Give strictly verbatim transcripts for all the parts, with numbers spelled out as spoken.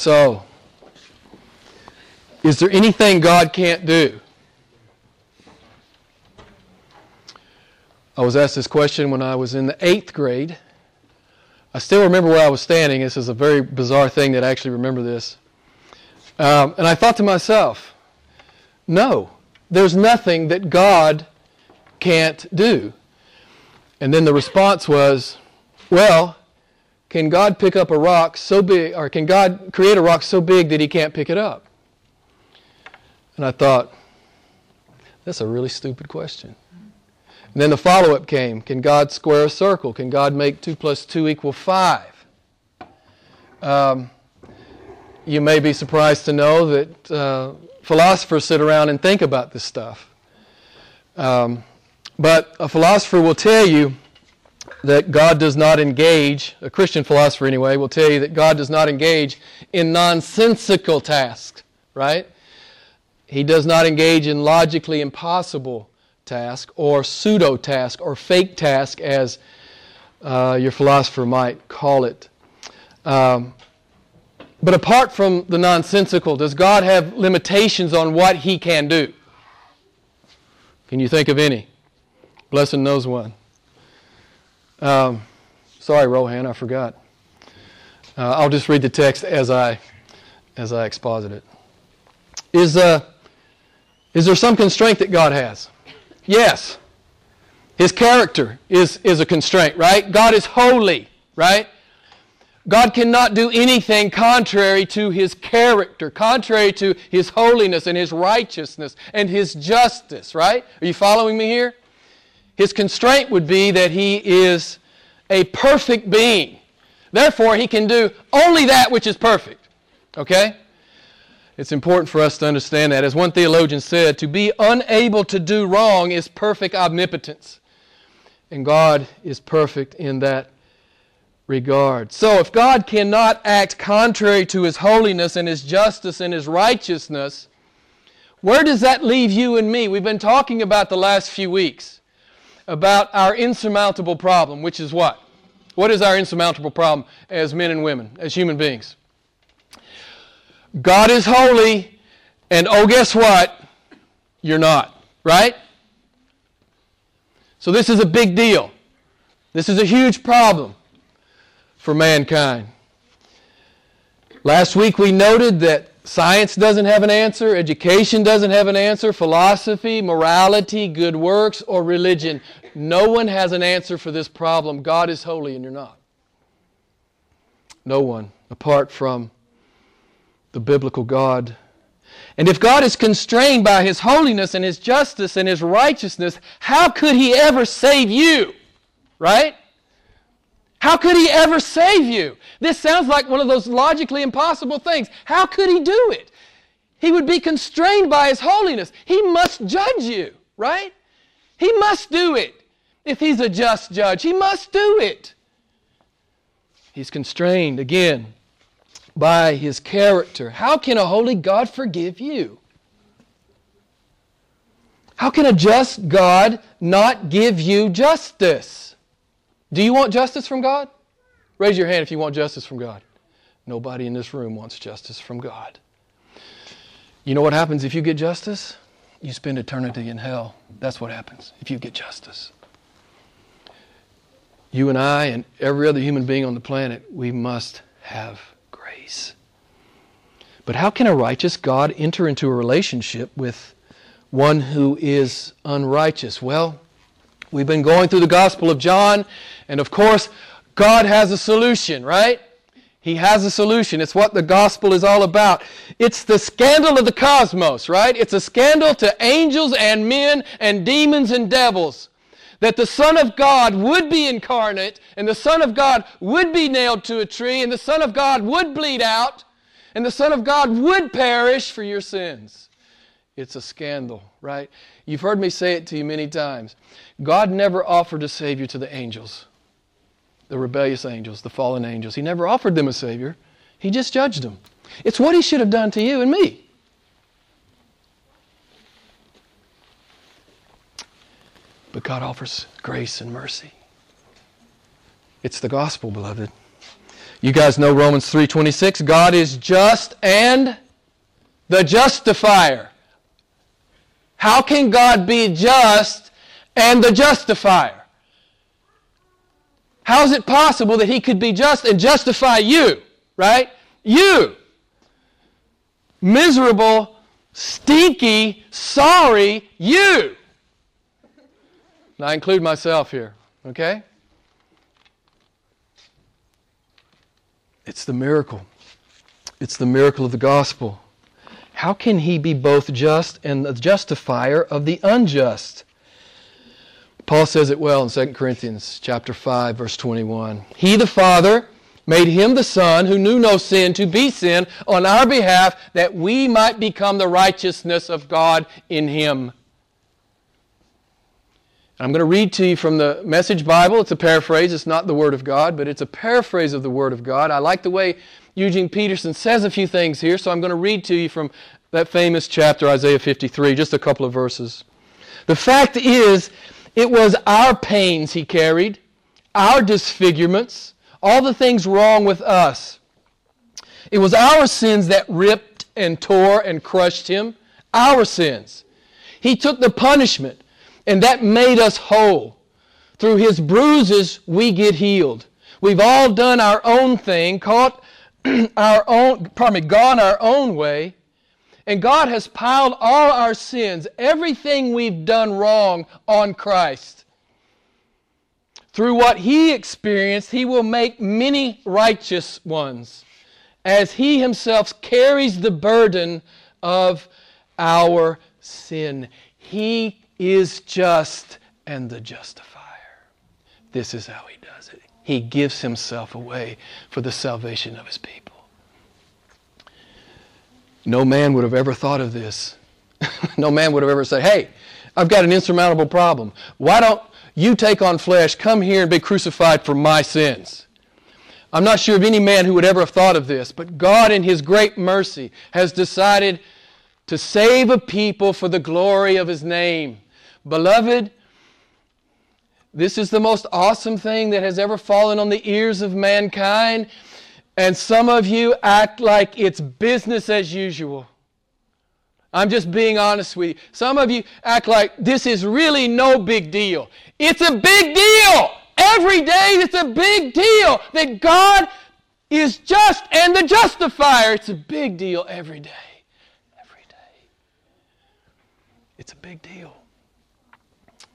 So, is there anything God can't do? I was asked this question when I was in the eighth grade. I still remember where I was standing. This is a very bizarre thing that I actually remember this. Um, and I thought to myself, no, there's nothing that God can't do. And then the response was, well, can God pick up a rock so big, or can God create a rock so big that he can't pick it up? And I thought, that's a really stupid question. And then the follow-up came, can God square a circle? Can God make two plus two equal five? Um, you may be surprised to know that uh, philosophers sit around and think about this stuff. Um, but a philosopher will tell you that God does not engage, a Christian philosopher anyway, will tell you that God does not engage in nonsensical tasks, right? He does not engage in logically impossible task or pseudo task or fake task, as uh, your philosopher might call it. Um, but apart from the nonsensical, does God have limitations on what he can do? Can you think of any? Blessing knows one. Um, sorry, Rohan, I forgot. Uh, I'll just read the text as I as I exposit it. Is uh, is there some constraint that God has? Yes. His character is, is a constraint, right? God is holy, right? God cannot do anything contrary to His character, contrary to His holiness and His righteousness and His justice, right? Are you following me here? His constraint would be that He is a perfect being. Therefore, He can do only that which is perfect, okay? It's important for us to understand that. As one theologian said, to be unable to do wrong is perfect omnipotence. And God is perfect in that regard. So if God cannot act contrary to His holiness and His justice and His righteousness, where does that leave you and me? We've been talking about the last few weeks about our insurmountable problem, which is what? What is our insurmountable problem as men and women, as human beings? God is holy, and oh, guess what? You're not, right? So this is a big deal. This is a huge problem for mankind. Last week we noted that science doesn't have an answer, education doesn't have an answer, philosophy, morality, good works, or religion. No one has an answer for this problem. God is holy and you're not. No one, apart from the biblical God. And if God is constrained by His holiness and His justice and His righteousness, how could He ever save you? Right? How could He ever save you? This sounds like one of those logically impossible things. How could He do it? He would be constrained by His holiness. He must judge you, right? He must do it. If He's a just judge, He must do it. He's constrained again by His character. How can a holy God forgive you? How can a just God not give you justice? Do you want justice from God? Raise your hand if you want justice from God. Nobody in this room wants justice from God. You know what happens if you get justice? You spend eternity in hell. That's what happens if you get justice. You and I and every other human being on the planet, we must have grace. But how can a righteous God enter into a relationship with one who is unrighteous? Well, we've been going through the Gospel of John, and of course, God has a solution, right? He has a solution. It's what the Gospel is all about. It's the scandal of the cosmos, right? It's a scandal to angels and men and demons and devils that the Son of God would be incarnate, and the Son of God would be nailed to a tree, and the Son of God would bleed out, and the Son of God would perish for your sins. It's a scandal, right? You've heard me say it to you many times. God never offered a Savior to the angels, the rebellious angels, the fallen angels. He never offered them a Savior. He just judged them. It's what He should have done to you and me. But God offers grace and mercy. It's the gospel, beloved. You guys know Romans three twenty-six. God is just and the justifier. How can God be just and the justifier? How is it possible that he could be just and justify you, right? You, miserable, stinky, sorry you. And I include myself here, okay? It's the miracle. It's the miracle of the gospel. How can he be both just and the justifier of the unjust? Paul says it well in Second Corinthians chapter five, verse twenty-one. He, the Father, made him the Son, who knew no sin, to be sin on our behalf, that we might become the righteousness of God in him. I'm going to read to you from the Message Bible. It's a paraphrase. It's not the Word of God, but it's a paraphrase of the Word of God. I like the way Eugene Peterson says a few things here, so I'm going to read to you from that famous chapter, Isaiah fifty-three, just a couple of verses. The fact is, it was our pains he carried, our disfigurements, all the things wrong with us. It was our sins that ripped and tore and crushed him, our sins. He took the punishment, and that made us whole. Through his bruises, we get healed. We've all done our own thing, caught our own, pardon me, gone our own way, and God has piled all our sins, everything we've done wrong, on Christ. Through what he experienced, he will make many righteous ones, as he himself carries the burden of our sin. He is just and the justifier. This is how he does it. He gives himself away for the salvation of his people. No man would have ever thought of this. No man would have ever said, hey, I've got an insurmountable problem. Why don't you take on flesh, come here and be crucified for my sins? I'm not sure of any man who would ever have thought of this, but God in his great mercy has decided to save a people for the glory of his name. Beloved, this is the most awesome thing that has ever fallen on the ears of mankind, and some of you act like it's business as usual. I'm just being honest with you. Some of you act like this is really no big deal. It's a big deal! Every day it's a big deal that God is just and the justifier. It's a big deal every day. Every day. It's a big deal.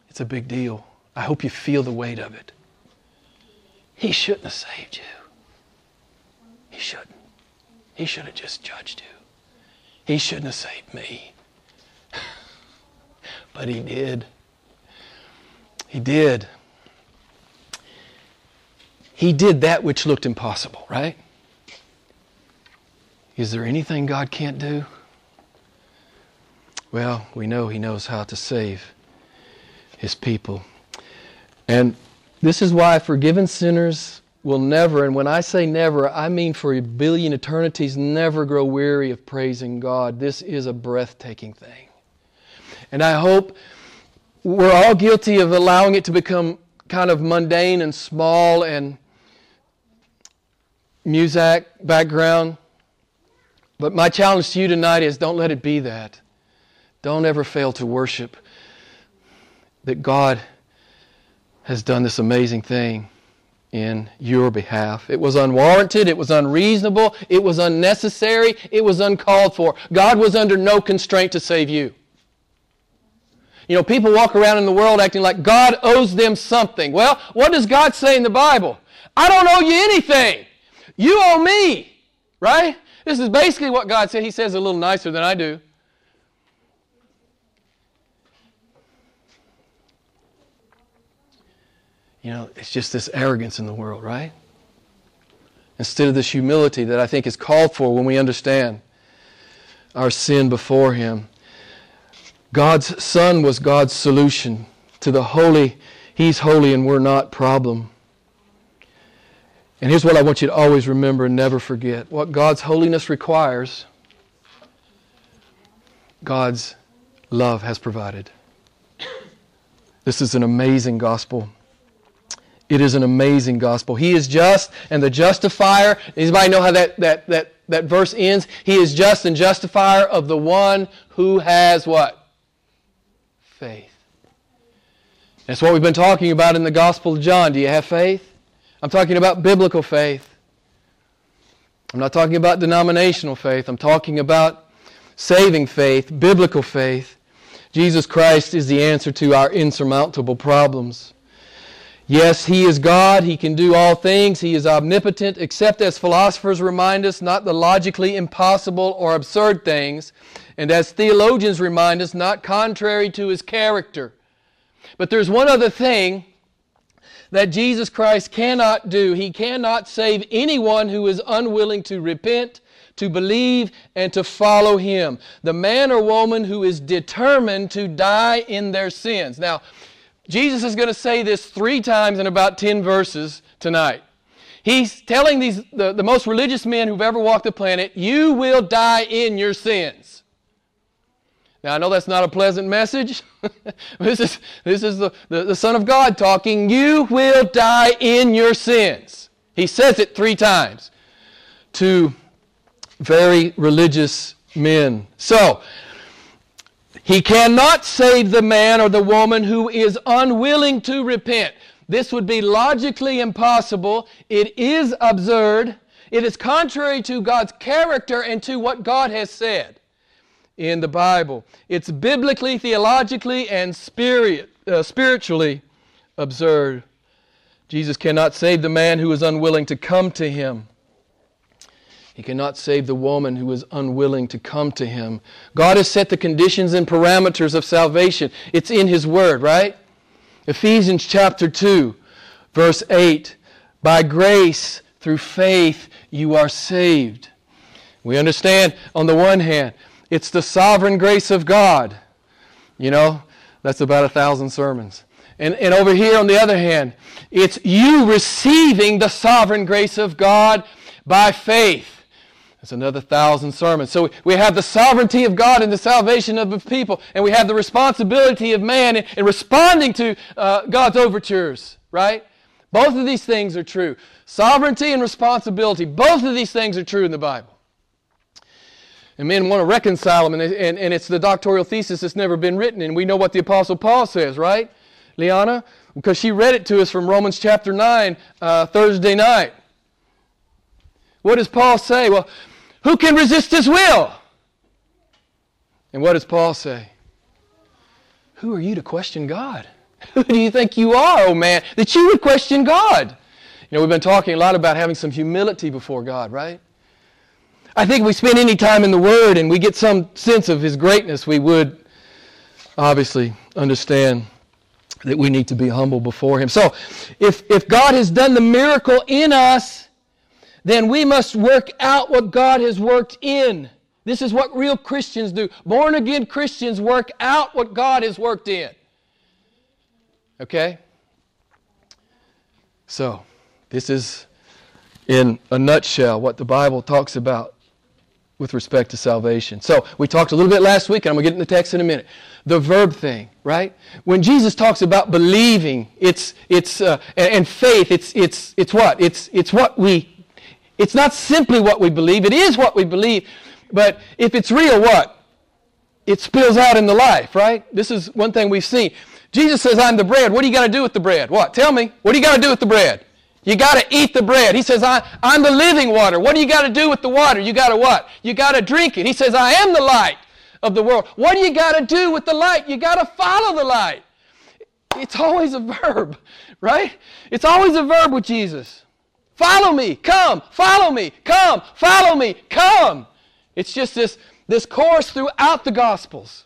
It's a big deal. I hope you feel the weight of it. He shouldn't have saved you. He shouldn't. He should have just judged you. He shouldn't have saved me. But he did. He did. He did that which looked impossible, right? Is there anything God can't do? Well, we know he knows how to save his people. And this is why forgiven sinners will never, and when I say never, I mean for a billion eternities, never grow weary of praising God. This is a breathtaking thing. And I hope we're all guilty of allowing it to become kind of mundane and small and music background. But my challenge to you tonight is don't let it be that. Don't ever fail to worship that God has done this amazing thing in your behalf. It was unwarranted, it was unreasonable, it was unnecessary, it was uncalled for. God was under no constraint to save you. You know, people walk around in the world acting like God owes them something. Well, what does God say in the Bible? I don't owe you anything. You owe me, right? This is basically what God said. He says it a little nicer than I do. You know, it's just this arrogance in the world, right? Instead of this humility that I think is called for when we understand our sin before him. God's Son was God's solution to the holy, he's holy and we're not problem. And here's what I want you to always remember and never forget. What God's holiness requires, God's love has provided. This is an amazing gospel. It is an amazing gospel. He is just and the justifier. Anybody know how that, that, that, that verse ends? He is just and justifier of the one who has what? Faith. That's what we've been talking about in the Gospel of John. Do you have faith? I'm talking about biblical faith. I'm not talking about denominational faith. I'm talking about saving faith, biblical faith. Jesus Christ is the answer to our insurmountable problems. Yes, He is God. He can do all things. He is omnipotent, except as philosophers remind us, not the logically impossible or absurd things, and as theologians remind us, not contrary to His character. But there's one other thing that Jesus Christ cannot do. He cannot save anyone who is unwilling to repent, to believe, and to follow Him. The man or woman who is determined to die in their sins. Now, Jesus is going to say this three times in about ten verses tonight. He's telling these the, the most religious men who've ever walked the planet, you will die in your sins. Now, I know that's not a pleasant message. This is, this is the, the, the Son of God talking. You will die in your sins. He says it three times to very religious men. So, He cannot save the man or the woman who is unwilling to repent. This would be logically impossible. It is absurd. It is contrary to God's character and to what God has said in the Bible. It's biblically, theologically, and spirit, uh, spiritually absurd. Jesus cannot save the man who is unwilling to come to Him. He cannot save the woman who is unwilling to come to Him. God has set the conditions and parameters of salvation. It's in His Word, right? Ephesians chapter two, verse eight. By grace, through faith, you are saved. We understand, on the one hand, it's the sovereign grace of God. You know, that's about a thousand sermons. And, and over here, on the other hand, it's you receiving the sovereign grace of God by faith. It's another thousand sermons. So we have the sovereignty of God and the salvation of His people, and we have the responsibility of man in, in responding to uh, God's overtures, right? Both of these things are true. Sovereignty and responsibility, both of these things are true in the Bible. And men want to reconcile them, and, they, and, and it's the doctoral thesis that's never been written, and we know what the Apostle Paul says, right, Liana? Because she read it to us from Romans chapter nine, uh, Thursday night. What does Paul say? Well, who can resist His will? And what does Paul say? Who are you to question God? Who do you think you are, oh man, that you would question God? You know, we've been talking a lot about having some humility before God, right? I think if we spend any time in the Word and we get some sense of His greatness, we would obviously understand that we need to be humble before Him. So, if, if God has done the miracle in us, then we must work out what God has worked in. This is what real Christians do. Born-again Christians work out what God has worked in. Okay? So, this is in a nutshell what the Bible talks about with respect to salvation. So, we talked a little bit last week, and I'm going to get into the text in a minute. The verb thing, right? When Jesus talks about believing, it's it's uh, and faith, it's it's it's what? It's it's what we It's not simply what we believe. It is what we believe. But if it's real, what? It spills out in the life, right? This is one thing we've seen. Jesus says, I'm the bread. What do you got to do with the bread? What? Tell me. What do you got to do with the bread? You got to eat the bread. He says, I, I'm the living water. What do you got to do with the water? You got to what? You got to drink it. He says, I am the light of the world. What do you got to do with the light? You got to follow the light. It's always a verb, right? It's always a verb with Jesus. Follow me, come, follow me, come, follow me, come. It's just this, this chorus throughout the Gospels.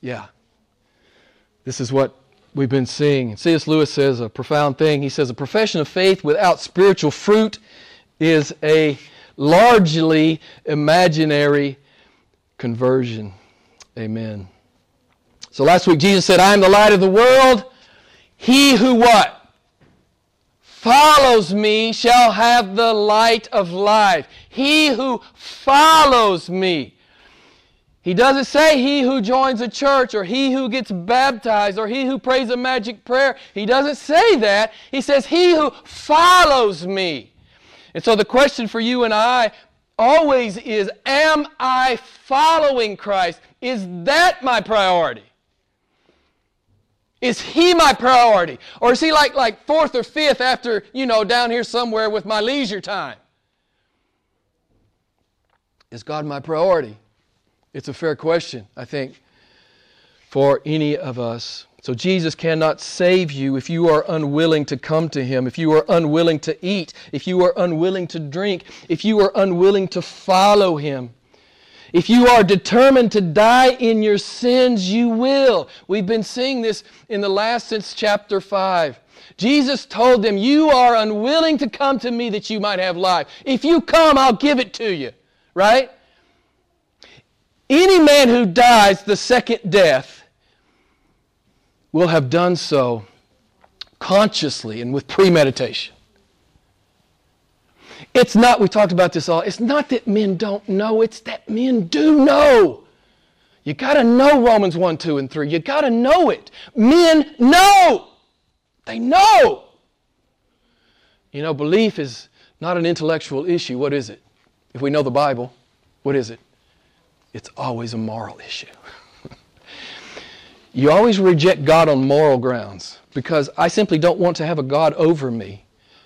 Yeah. This is what we've been seeing. C S Lewis says a profound thing. He says, a profession of faith without spiritual fruit is a largely imaginary conversion. Amen. So last week Jesus said, I am the light of the world. He who what? Follows me shall have the light of life. He who follows me. He doesn't say he who joins a church or he who gets baptized or he who prays a magic prayer. He doesn't say that. He says he who follows me. And so the question for you and I always is, am I following Christ? Is that my priority? Is he my priority? Or is he like, like fourth or fifth after, you know, down here somewhere with my leisure time? Is God my priority? It's a fair question, I think, for any of us. So Jesus cannot save you if you are unwilling to come to Him, if you are unwilling to eat, if you are unwilling to drink, if you are unwilling to follow Him. If you are determined to die in your sins, you will. We've been seeing this in the last, since chapter five. Jesus told them, you are unwilling to come to me that you might have life. If you come, I'll give it to you. Right? Any man who dies the second death will have done so consciously and with premeditation. It's not, we talked about this all, it's not that men don't know, it's that men do know. You got to know Romans one, two, and three. You got to know it. Men know. They know. You know, belief is not an intellectual issue. What is it? If we know the Bible, what is it? It's always a moral issue. You always reject God on moral grounds because I simply don't want to have a God over me.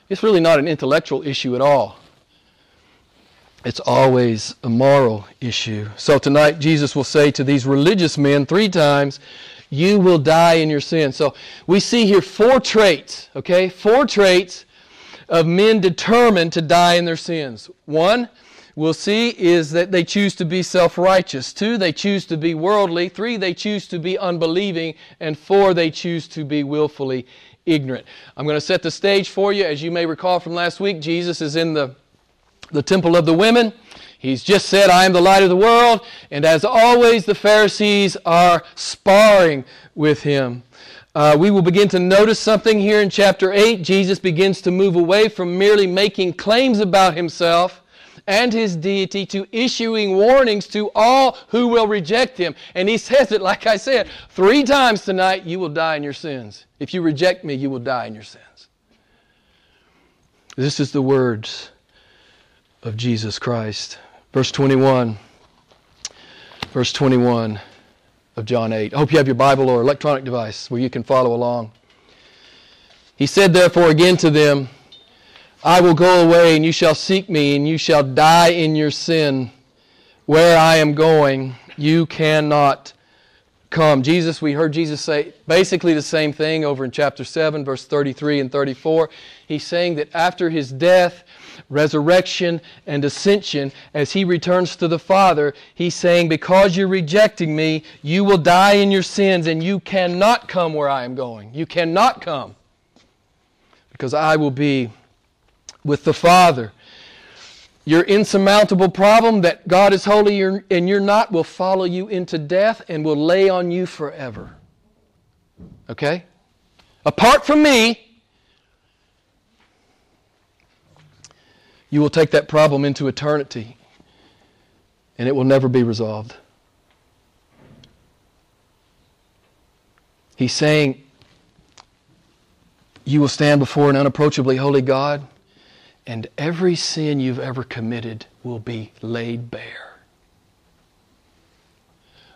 It's really not an intellectual issue at all. It's always a moral issue. So tonight Jesus will say to these religious men three times, you will die in your sin. So we see here four traits, okay? Four traits of men determined to die in their sins. One, we'll see, is that they choose to be self-righteous. Two, they choose to be worldly. Three, they choose to be unbelieving. And four, they choose to be willfully ignorant. I'm going to set the stage for you. As you may recall from last week, Jesus is in the, the temple of the women. He's just said, I am the light of the world. And as always, the Pharisees are sparring with him. Uh, we will begin to notice something here in chapter eight. Jesus begins to move away from merely making claims about himself and his deity to issuing warnings to all who will reject him. And he says it, like I said, three times tonight, you will die in your sins. If you reject me, you will die in your sins. This is the words of Jesus Christ. Verse twenty-one. Verse twenty-one of John eight. I hope you have your Bible or electronic device where you can follow along. He said, therefore, again to them, I will go away, and you shall seek me, and you shall die in your sin. Where I am going, you cannot come. Jesus, we heard Jesus say basically the same thing over in chapter seven, verse thirty-three and thirty-four. He's saying that after his death, resurrection, and ascension, as he returns to the Father, he's saying, because you're rejecting me, you will die in your sins, and you cannot come where I am going. You cannot come, because I will be with the Father. Your insurmountable problem that God is holy and you're not will follow you into death and will lay on you forever. Okay? Apart from me, you will take that problem into eternity and it will never be resolved. He's saying, you will stand before an unapproachably holy God, and every sin you've ever committed will be laid bare.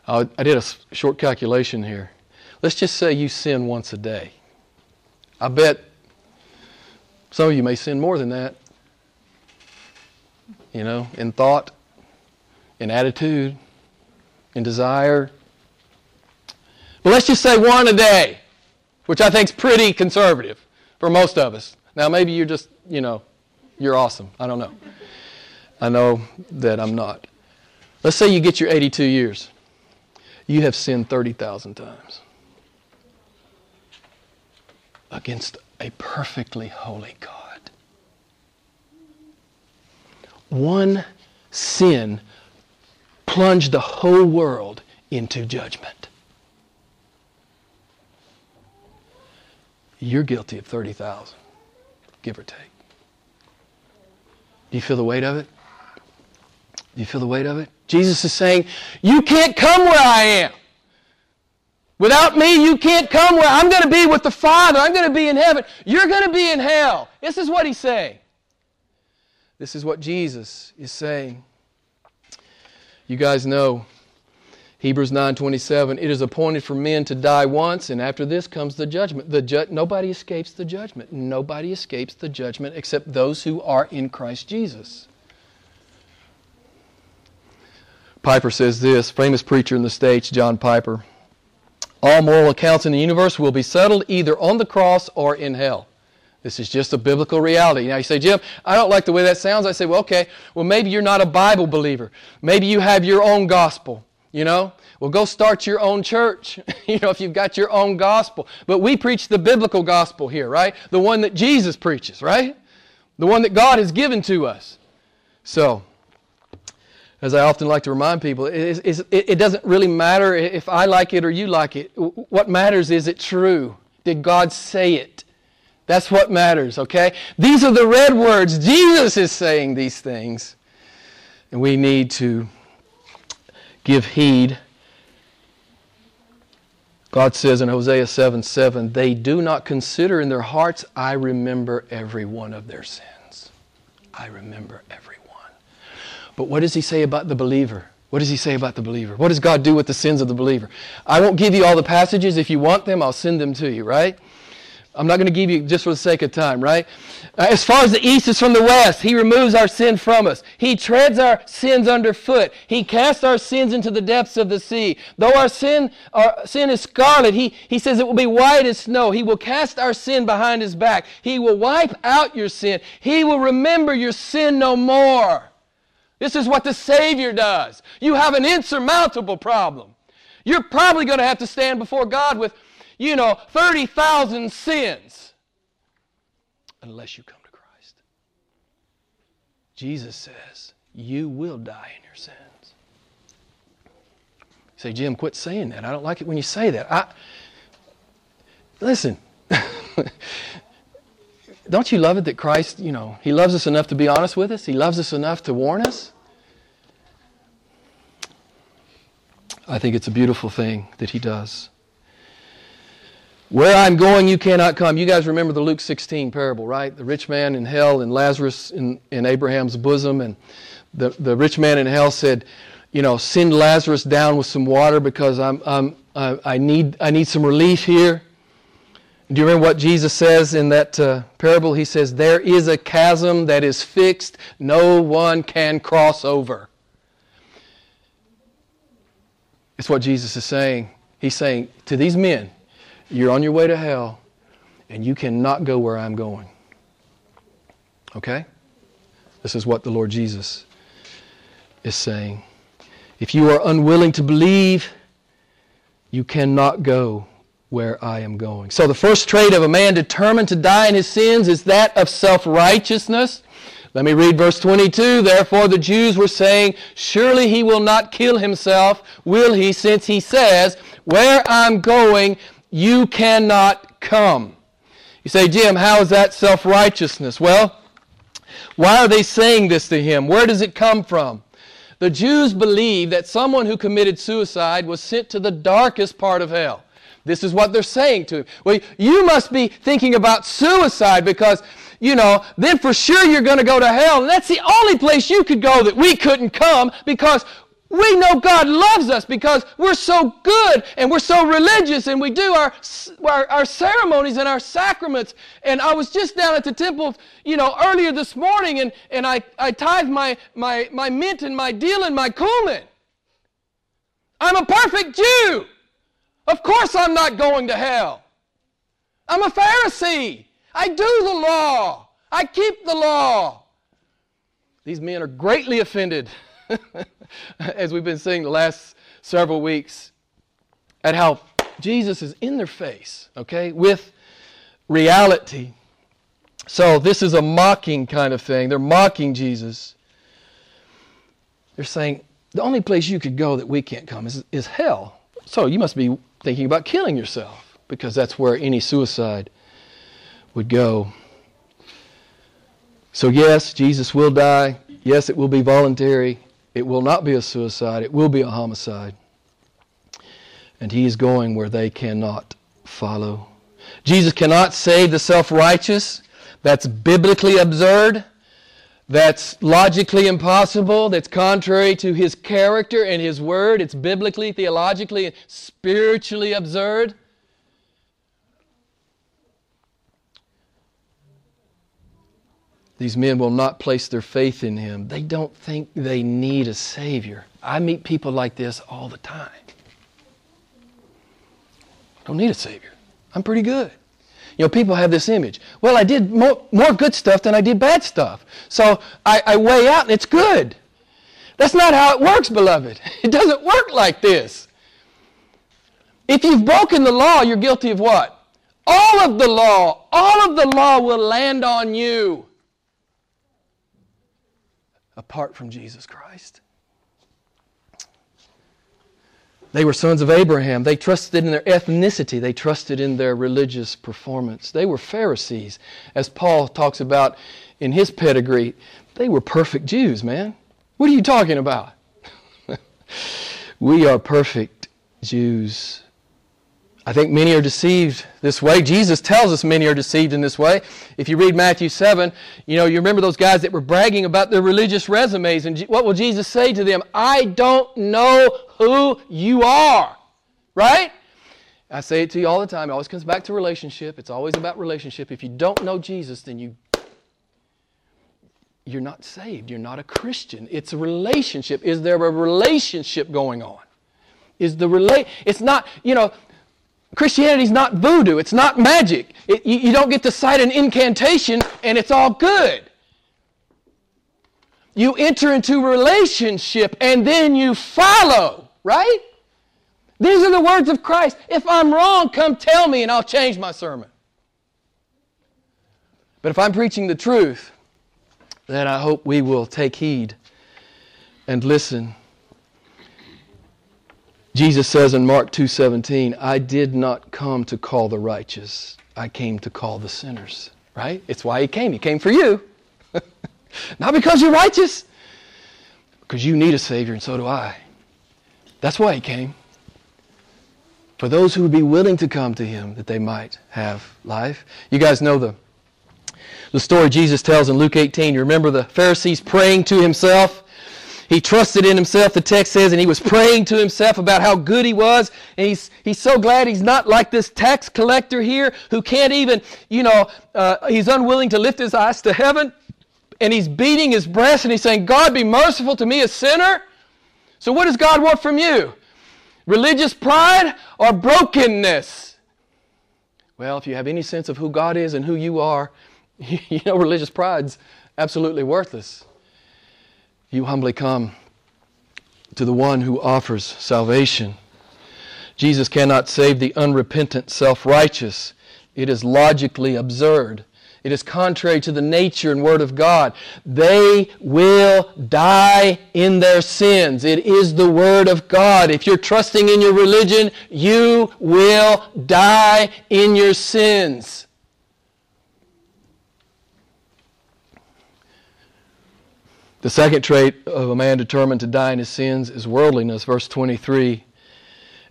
I did a short calculation here. Let's just say you sin once a day. I bet some of you may sin more than that. You know, in thought, in attitude, in desire. But let's just say one a day, which I think is pretty conservative for most of us. Now, maybe you're just, you know, you're awesome. I don't know. I know that I'm not. Let's say you get your eighty-two years. You have sinned thirty thousand times against a perfectly holy God. One sin plunged the whole world into judgment. You're guilty of thirty thousand, give or take. Do you feel the weight of it? Do you feel the weight of it? Jesus is saying, you can't come where I am. Without me, you can't come where I'm going to be with the Father. I'm going to be in heaven. You're going to be in hell. This is what he's saying. This is what Jesus is saying. You guys know Hebrews nine twenty-seven, it is appointed for men to die once, and after this comes the judgment. The ju- nobody escapes the judgment. Nobody escapes the judgment except those who are in Christ Jesus. Piper says this, famous preacher in the States, John Piper, all moral accounts in the universe will be settled either on the cross or in hell. This is just a biblical reality. Now you say, Jim, I don't like the way that sounds. I say, well, okay, well maybe you're not a Bible believer. Maybe you have your own gospel. You know, well, go start your own church, you know, if you've got your own gospel. But we preach the biblical gospel here, right? The one that Jesus preaches, right? The one that God has given to us. So, as I often like to remind people, it, is, it doesn't really matter if I like it or you like it. What matters is it true? Did God say it? That's what matters, okay? These are the red words. Jesus is saying these things. And we need to give heed. God says in Hosea seven seven, they do not consider in their hearts, I remember every one of their sins. I remember every one. But what does he say about the believer? What does he say about the believer? What does God do with the sins of the believer? I won't give you all the passages. If you want them, I'll send them to you, right? I'm not going to give you just for the sake of time, right? Uh, as far as the east is from the west, he removes our sin from us. He treads our sins underfoot. He casts our sins into the depths of the sea. Though our sin our sin is scarlet, he, he says it will be white as snow. He will cast our sin behind his back. He will wipe out your sin. He will remember your sin no more. This is what the Savior does. You have an insurmountable problem. You're probably going to have to stand before God with, you know, thirty thousand sins unless you come to Christ. Jesus says, you will die in your sins. You say, Jim, quit saying that. I don't like it when you say that. I... Listen, don't you love it that Christ, you know, he loves us enough to be honest with us? He loves us enough to warn us? I think it's a beautiful thing that he does. Where I'm going, you cannot come. You guys remember the Luke sixteen parable, right? The rich man in hell and Lazarus in, in Abraham's bosom. And the, the rich man in hell said, you know, send Lazarus down with some water because I'm, I'm, I, I need I need some relief here. Do you remember what Jesus says in that uh, parable? He says, there is a chasm that is fixed. No one can cross over. It's what Jesus is saying. He's saying to these men, you're on your way to hell, and you cannot go where I'm going. Okay? This is what the Lord Jesus is saying. If you are unwilling to believe, you cannot go where I am going. So the first trait of a man determined to die in his sins is that of self-righteousness. Let me read verse twenty-two. Therefore the Jews were saying, surely he will not kill himself, will he, since he says, where I'm going, you cannot come. You say, Jim, how is that self-righteousness? Well, why are they saying this to him? Where does it come from? The Jews believed that someone who committed suicide was sent to the darkest part of hell. This is what they're saying to him. Well, you must be thinking about suicide because, you know, then for sure you're going to go to hell. And that's the only place you could go that we couldn't come because we know God loves us because we're so good and we're so religious and we do our, our our ceremonies and our sacraments. And I was just down at the temple, you know, earlier this morning and, and I, I tithed my, my, my mint and my dill and my cumin. I'm a perfect Jew. Of course I'm not going to hell. I'm a Pharisee. I do the law. I keep the law. These men are greatly offended. As we've been seeing the last several weeks, at how Jesus is in their face, okay, with reality. So this is a mocking kind of thing. They're mocking Jesus. They're saying, the only place you could go that we can't come is, is hell. So you must be thinking about killing yourself, because that's where any suicide would go. So yes, Jesus will die. Yes, it will be voluntary. It will not be a suicide. It will be a homicide. And he is going where they cannot follow. Jesus cannot save the self-righteous. That's biblically absurd. That's logically impossible. That's contrary to his character and his word. It's biblically, theologically, and spiritually absurd. These men will not place their faith in him. They don't think they need a Savior. I meet people like this all the time. I don't need a Savior. I'm pretty good. You know, people have this image. Well, I did more, more good stuff than I did bad stuff. So I, I weigh out and it's good. That's not how it works, beloved. It doesn't work like this. If you've broken the law, you're guilty of what? All of the law. All of the law will land on you. Apart from Jesus Christ. They were sons of Abraham. They trusted in their ethnicity. They trusted in their religious performance. They were Pharisees. As Paul talks about in his pedigree, they were perfect Jews, man. What are you talking about? We are perfect Jews. I think many are deceived this way. Jesus tells us many are deceived in this way. If you read Matthew seven, you know, you remember those guys that were bragging about their religious resumes. And what will Jesus say to them? I don't know who you are. Right? I say it to you all the time. It always comes back to relationship. It's always about relationship. If you don't know Jesus, then you, you're not saved. You're not a Christian. It's a relationship. Is there a relationship going on? Is the rela- It's not, you know... Christianity is not voodoo. It's not magic. It, you, you don't get to cite an incantation and it's all good. You enter into relationship and then you follow, right? These are the words of Christ. If I'm wrong, come tell me and I'll change my sermon. But if I'm preaching the truth, then I hope we will take heed and listen. Jesus says in Mark two seventeen, I did not come to call the righteous. I came to call the sinners. Right? It's why he came. He came for you. Not because you're righteous. Because you need a Savior and so do I. That's why he came. For those who would be willing to come to him that they might have life. You guys know the, the story Jesus tells in Luke eighteen. You remember the Pharisees praying to himself. He trusted in himself, the text says, and he was praying to himself about how good he was. And he's, he's so glad he's not like this tax collector here who can't even, you know, uh, he's unwilling to lift his eyes to heaven. And he's beating his breast and he's saying, God, be merciful to me, a sinner. So what does God want from you? Religious pride or brokenness? Well, if you have any sense of who God is and who you are, you know religious pride's absolutely worthless. You humbly come to the one who offers salvation. Jesus cannot save the unrepentant self-righteous. It is logically absurd. It is contrary to the nature and word of God. They will die in their sins. It is the word of God. If you're trusting in your religion, you will die in your sins. The second trait of a man determined to die in his sins is worldliness. Verse twenty-three,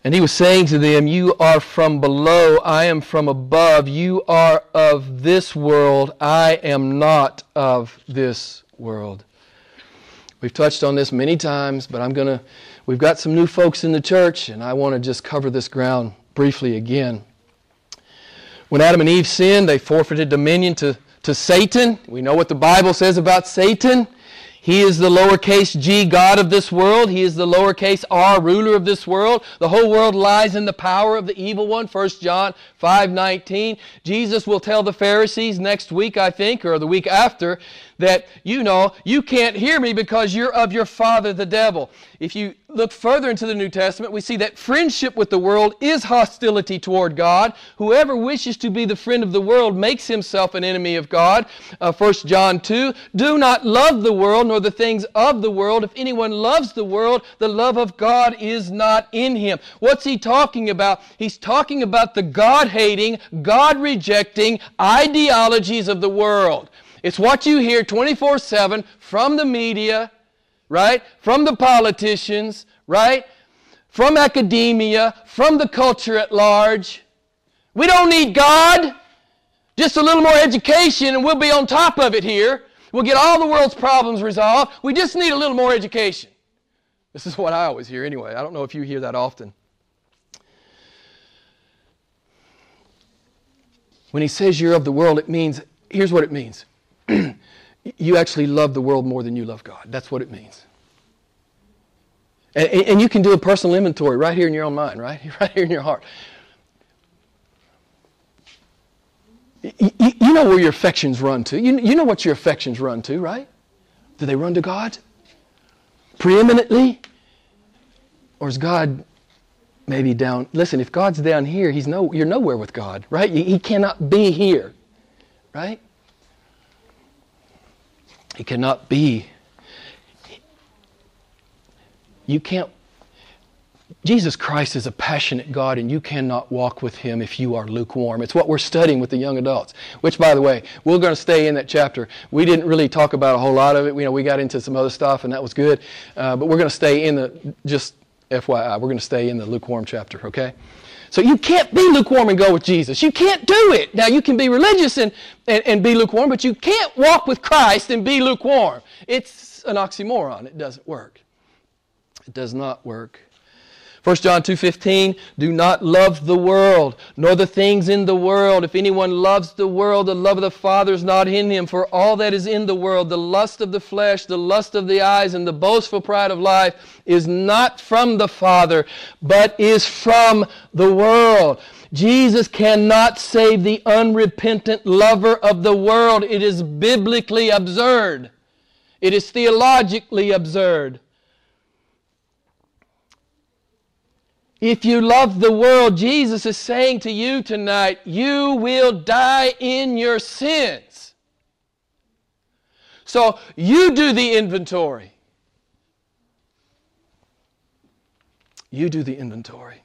and he was saying to them, you are from below, I am from above. You are of this world, I am not of this world. We've touched on this many times, but I'm going to, we've got some new folks in the church, and I want to just cover this ground briefly again. When Adam and Eve sinned, they forfeited dominion to, to Satan. We know what the Bible says about Satan. He is the lowercase g, God of this world. He is the lowercase r, ruler of this world. The whole world lies in the power of the evil one, First John five nineteen. Jesus will tell the Pharisees next week, I think, or the week after, that, you know, you can't hear me because you're of your father, the devil. If you look further into the New Testament, we see that friendship with the world is hostility toward God. Whoever wishes to be the friend of the world makes himself an enemy of God. Uh, First John two, do not love the world nor the things of the world. If anyone loves the world, the love of God is not in him. What's he talking about? He's talking about the God-hating, God-rejecting ideologies of the world. It's what you hear twenty-four seven from the media, right? From the politicians, right? From academia, from the culture at large. We don't need God. Just a little more education and we'll be on top of it here. We'll get all the world's problems resolved. We just need a little more education. This is what I always hear anyway. I don't know if you hear that often. When he says you're of the world, it means, here's what it means. You actually love the world more than you love God. That's what it means. And, and you can do a personal inventory right here in your own mind, right? Right here in your heart. You, you know where your affections run to. You, you know what your affections run to, right? Do they run to God preeminently? Or is God maybe down? Listen, if God's down here, he's no, you're nowhere with God, right? He cannot be here, right? He cannot be. You can't. Jesus Christ is a passionate God, and you cannot walk with him if you are lukewarm. It's what we're studying with the young adults, which, by the way, we're going to stay in that chapter. We didn't really talk about a whole lot of it. You know, we got into some other stuff, and that was good. Uh, but we're going to stay in the, just F Y I, we're going to stay in the lukewarm chapter, okay? So you can't be lukewarm and go with Jesus. You can't do it. Now, you can be religious and, and, and be lukewarm, but you can't walk with Christ and be lukewarm. It's an oxymoron. It doesn't work. It does not work. First John two fifteen, do not love the world, nor the things in the world. If anyone loves the world, the love of the Father is not in him. For all that is in the world, the lust of the flesh, the lust of the eyes, and the boastful pride of life is not from the Father, but is from the world. Jesus cannot save the unrepentant lover of the world. It is biblically absurd. It is theologically absurd. If you love the world, Jesus is saying to you tonight, you will die in your sins. So you do the inventory. You do the inventory.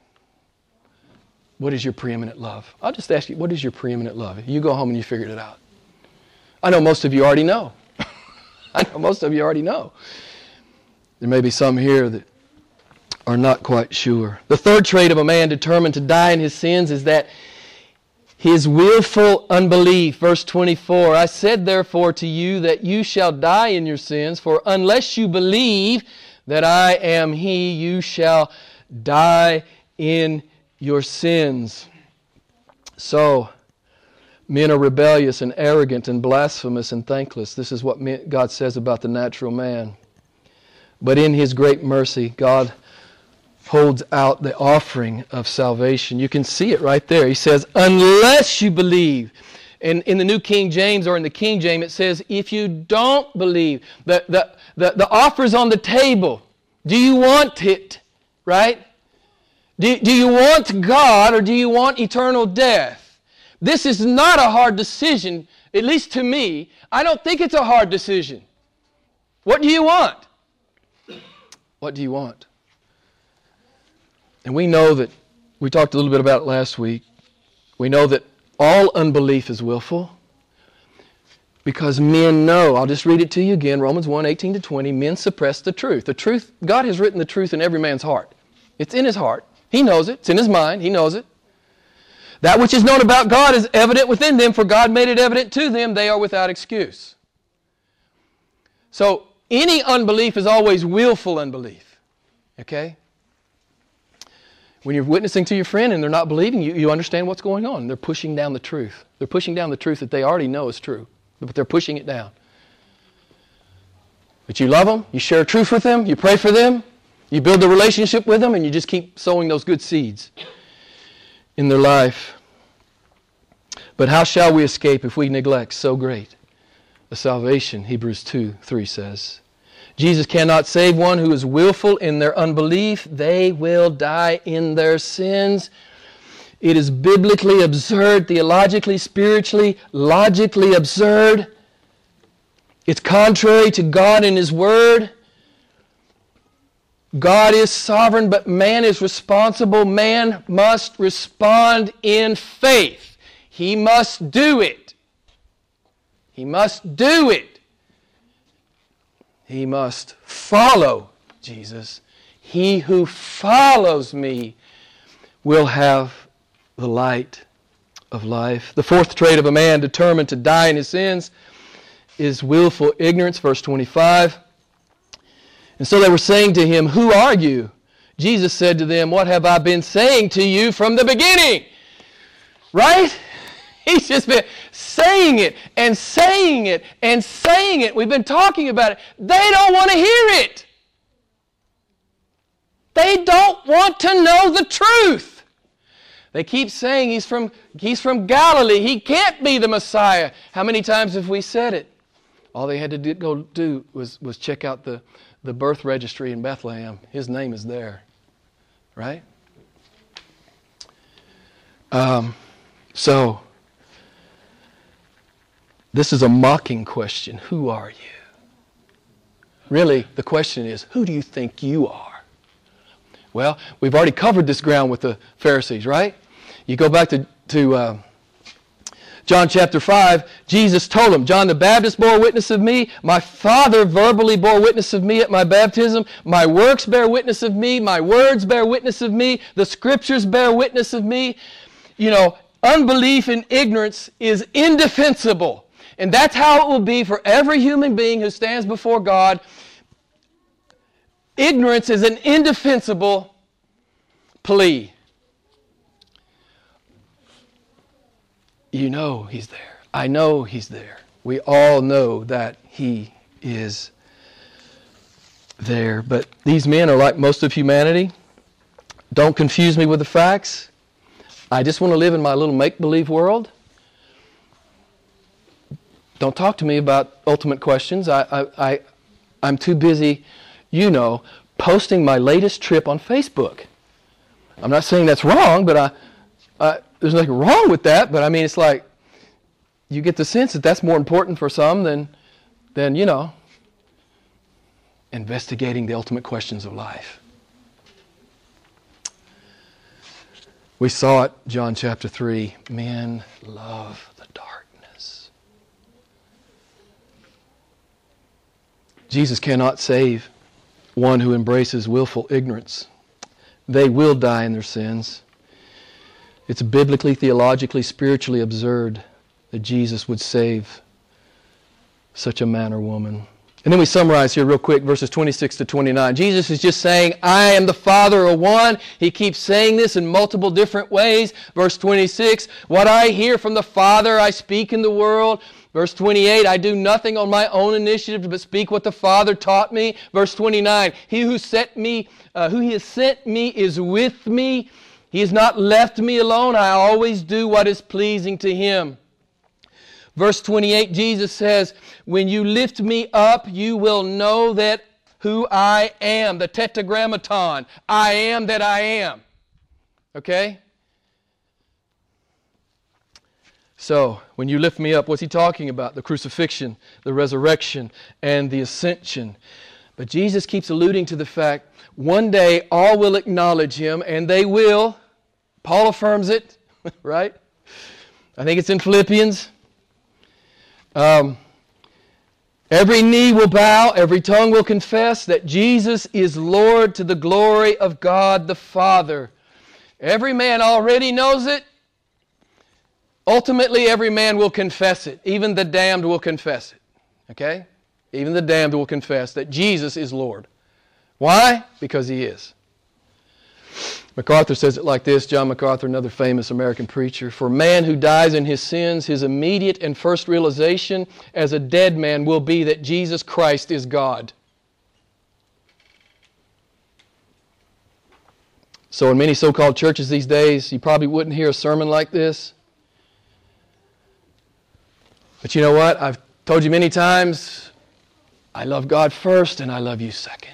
What is your preeminent love? I'll just ask you, what is your preeminent love? You go home and you figured it out. I know most of you already know. I know most of you already know. There may be some here that are not quite sure. The third trait of a man determined to die in his sins is that his willful unbelief. Verse twenty-four, I said therefore to you that you shall die in your sins, for unless you believe that I am he, you shall die in your sins. So, men are rebellious and arrogant and blasphemous and thankless. This is what God says about the natural man. But in his great mercy, God holds out the offering of salvation. You can see it right there. He says, unless you believe. And in the New King James or in the King James, it says, if you don't believe, the, the, the, the offer's on the table. Do you want it? Right? Do, do you want God or do you want eternal death? This is not a hard decision, at least to me. I don't think it's a hard decision. What do you want? What do you want? And we know that, we talked a little bit about it last week, we know that all unbelief is willful because men know. I'll just read it to you again, Romans one, eighteen to twenty, men suppress the truth. The truth, God has written the truth in every man's heart. It's in his heart. He knows it. It's in his mind. He knows it. That which is known about God is evident within them, for God made it evident to them. They are without excuse. So any unbelief is always willful unbelief. Okay? When you're witnessing to your friend and they're not believing you, you understand what's going on. They're pushing down the truth. They're pushing down the truth that they already know is true, but they're pushing it down. But you love them, you share truth with them, you pray for them, you build a relationship with them, and you just keep sowing those good seeds in their life. But how shall we escape if we neglect so great a salvation? Hebrews two three says, Jesus cannot save one who is willful in their unbelief. They will die in their sins. It is biblically absurd, theologically, spiritually, logically absurd. It's contrary to God and His Word. God is sovereign, but man is responsible. Man must respond in faith. He must do it. He must do it. he must follow Jesus. He who follows me will have the light of life. The fourth trait of a man determined to die in his sins is willful ignorance, verse twenty-five. And so they were saying to him, "Who are you?" Jesus said to them, "What have I been saying to you from the beginning?" Right? He's just been saying it and saying it and saying it. We've been talking about it. They don't want to hear it. They don't want to know the truth. They keep saying he's from, he's from Galilee. He can't be the Messiah. How many times have we said it? All they had to do, go do was, was check out the, the birth registry in Bethlehem. His name is there. Right? Um, so... This is a mocking question. Who are you? Really, the question is, who do you think you are? Well, we've already covered this ground with the Pharisees, right? You go back to, to uh, John chapter five. Jesus told them, "John the Baptist bore witness of me. My Father verbally bore witness of me at my baptism. My works bear witness of me. My words bear witness of me. The Scriptures bear witness of me." You know, unbelief and ignorance is indefensible. And that's how it will be for every human being who stands before God. Ignorance is an indefensible plea. You know he's there. I know he's there. We all know that he is there. But these men are like most of humanity. Don't confuse me with the facts. I just want to live in my little make-believe world. Don't talk to me about ultimate questions. I, I, I, I'm too busy, you know, posting my latest trip on Facebook. I'm not saying that's wrong, but I, I, there's nothing wrong with that. But I mean, it's like you get the sense that that's more important for some than, than you know, investigating the ultimate questions of life. We saw it, John chapter three. Men love the dark. Jesus cannot save one who embraces willful ignorance. They will die in their sins. It's biblically, theologically, spiritually absurd that Jesus would save such a man or woman. And then we summarize here real quick, verses twenty-six to twenty-nine. Jesus is just saying, I am the Father of one. He keeps saying this in multiple different ways. Verse twenty-six, what I hear from the Father, I speak in the world. Verse twenty-eight, I do nothing on my own initiative but speak what the Father taught me. Verse twenty-nine, he who sent me, uh, who he has sent me is with me. He has not left me alone. I always do what is pleasing to him. Verse twenty-eight, Jesus says, when you lift me up, you will know that who I am. The tetragrammaton, I am that I am. Okay? So, when you lift me up, what's he talking about? The crucifixion, the resurrection, and the ascension. But Jesus keeps alluding to the fact, one day all will acknowledge him, and they will. Paul affirms it, right? I think it's in Philippians. Um, every knee will bow, every tongue will confess that Jesus is Lord to the glory of God the Father. Every man already knows it. Ultimately, every man will confess it. Even the damned will confess it. Okay? Even the damned will confess that Jesus is Lord. Why? Because he is. MacArthur says it like this, John MacArthur, another famous American preacher. For man who dies in his sins, his immediate and first realization as a dead man will be that Jesus Christ is God. So in many so-called churches these days, you probably wouldn't hear a sermon like this. But you know what? I've told you many times, I love God first and I love you second.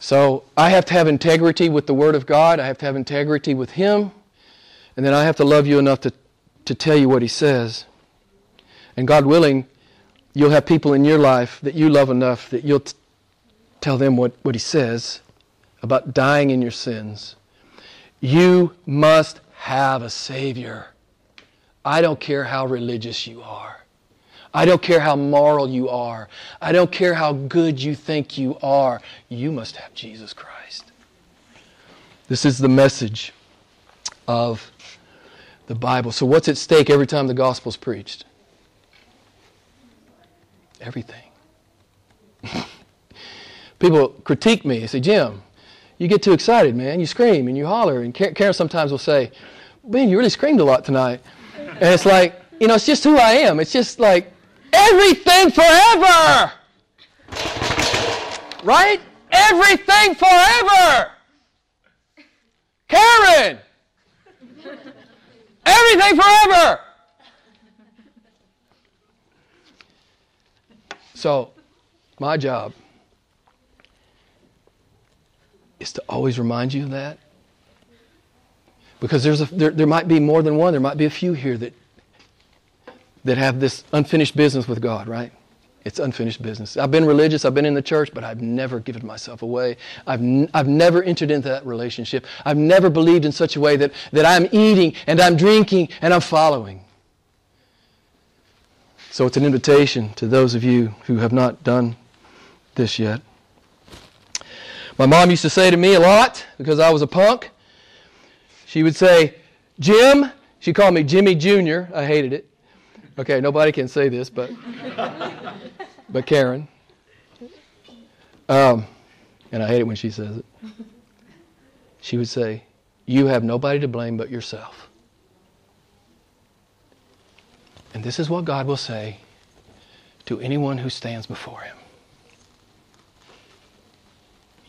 So I have to have integrity with the Word of God. I have to have integrity with Him. And then I have to love you enough to, to tell you what He says. And God willing, you'll have people in your life that you love enough that you'll t- tell them what, what He says about dying in your sins. You must have a Savior. I don't care how religious you are. I don't care how moral you are. I don't care how good you think you are. You must have Jesus Christ. This is the message of the Bible. So what's at stake every time the gospel's preached? Everything. People critique me and say, Jim, you get too excited, man. You scream and you holler. And Karen sometimes will say, man, you really screamed a lot tonight. And it's like, you know, it's just who I am. It's just like, everything forever. Right? Everything forever. Karen. Everything forever. So, my job is to always remind you of that. Because there's a, there, there might be more than one. There might be a few here that that have this unfinished business with God, right? It's unfinished business. I've been religious. I've been in the church, but I've never given myself away. I've n- I've never entered into that relationship. I've never believed in such a way that, that I'm eating and I'm drinking and I'm following. So it's an invitation to those of you who have not done this yet. My mom used to say to me a lot, because I was a punk, she would say, Jim, she called me Jimmy Junior I hated it. Okay, nobody can say this, but but Karen. Um, and I hate it when she says it. She would say, you have nobody to blame but yourself. And this is what God will say to anyone who stands before Him.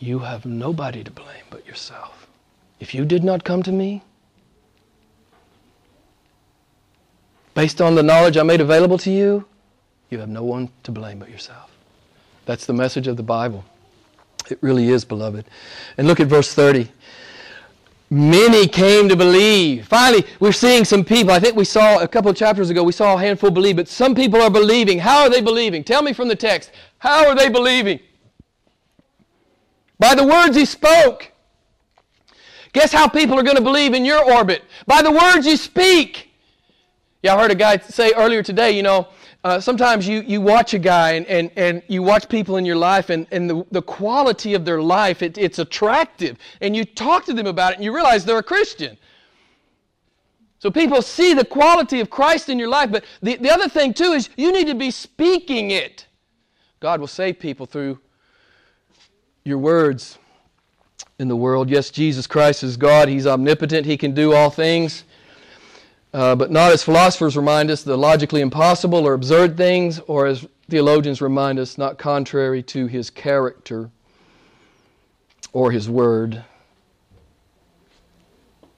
You have nobody to blame but yourself. If you did not come to me, based on the knowledge I made available to you, you have no one to blame but yourself. That's the message of the Bible. It really is, beloved. And look at verse thirty. Many came to believe. Finally, we're seeing some people. I think we saw a couple of chapters ago, we saw a handful believe, but some people are believing. How are they believing? Tell me from the text. How are they believing? By the words he spoke. Guess how people are going to believe in your orbit? By the words you speak. Yeah, I heard a guy say earlier today, you know, uh, sometimes you, you watch a guy and, and, and you watch people in your life and, and the, the quality of their life, it, it's attractive. And you talk to them about it and you realize they're a Christian. So people see the quality of Christ in your life. But the, the other thing, too, is you need to be speaking it. God will save people through your words in the world. Yes, Jesus Christ is God. He's omnipotent. He can do all things. Uh, but not as philosophers remind us the logically impossible or absurd things, or as theologians remind us, not contrary to his character or his word.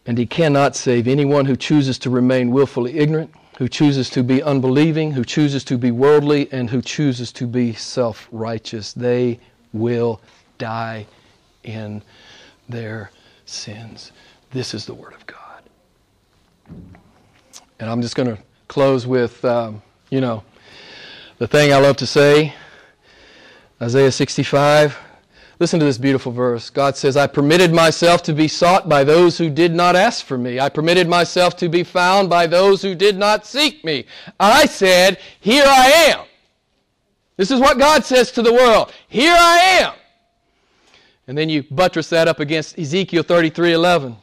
And he cannot save anyone who chooses to remain willfully ignorant, who chooses to be unbelieving, who chooses to be worldly, and who chooses to be self-righteous. They will die in their sins. This is the word of God. And I'm just going to close with, um, you know, the thing I love to say, Isaiah sixty-five. Listen to this beautiful verse. God says, I permitted myself to be sought by those who did not ask for me. I permitted myself to be found by those who did not seek me. I said, here I am. This is what God says to the world. Here I am. And then you buttress that up against Ezekiel thirty-three eleven.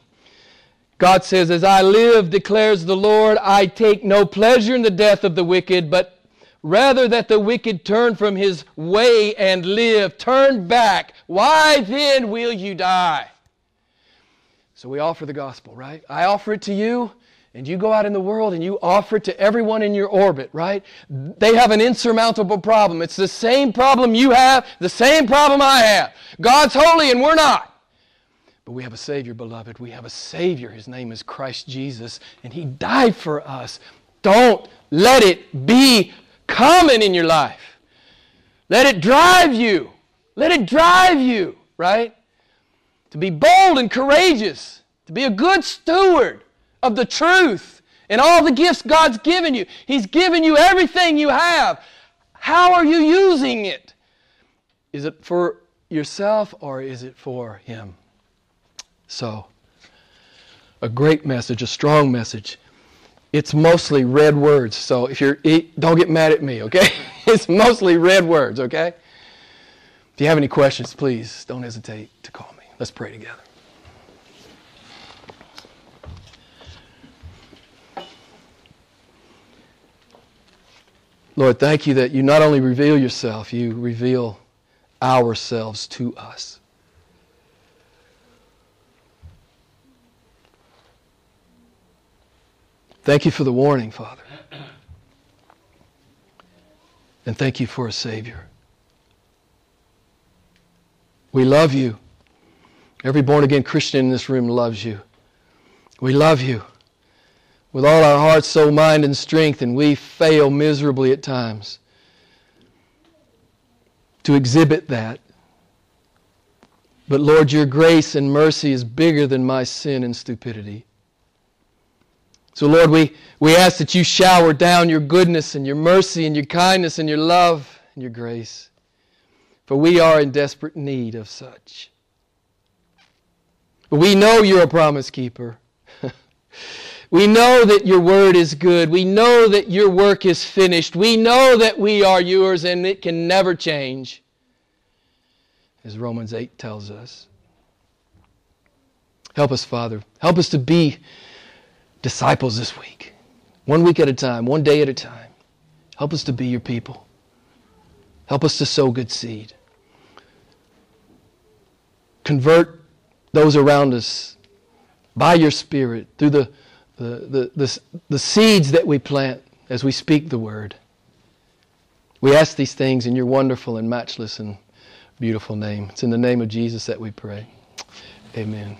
God says, as I live, declares the Lord, I take no pleasure in the death of the wicked, but rather that the wicked turn from his way and live. Turn back. Why then will you die? So we offer the gospel, right? I offer it to you, and you go out in the world and you offer it to everyone in your orbit, right? They have an insurmountable problem. It's the same problem you have, the same problem I have. God's holy and we're not. But we have a Savior, beloved. We have a Savior. His name is Christ Jesus, and He died for us. Don't let it be common in your life. Let it drive you. Let it drive you, right? To be bold and courageous, to be a good steward of the truth and all the gifts God's given you. He's given you everything you have. How are you using it? Is it for yourself or is it for Him? So, a great message, a strong message it's mostly red words. So if you're, don't get mad at me, okay? It's mostly red words, okay? If you have any questions, please don't hesitate to call me. Let's pray together. Lord, thank you that you not only reveal yourself, you reveal ourselves to us. Thank you for the warning, Father. And thank you for a Savior. We love you. Every born-again Christian in this room loves you. We love you with all our heart, soul, mind, and strength, and we fail miserably at times to exhibit that. But Lord, your grace and mercy is bigger than my sin and stupidity. So, Lord, we, we ask that you shower down your goodness and your mercy and your kindness and your love and your grace. For we are in desperate need of such. But we know you're a promise keeper. We know that your word is good. We know that your work is finished. We know that we are yours and it can never change, as Romans eight tells us. Help us, Father. Help us to be disciples this week, one week at a time, one day at a time. Help us to be your people. Help us to sow good seed. Convert those around us by your Spirit through the, the, the, the, the seeds that we plant as we speak the word. We ask these things in your wonderful and matchless and beautiful name. It's in the name of Jesus that we pray. Amen.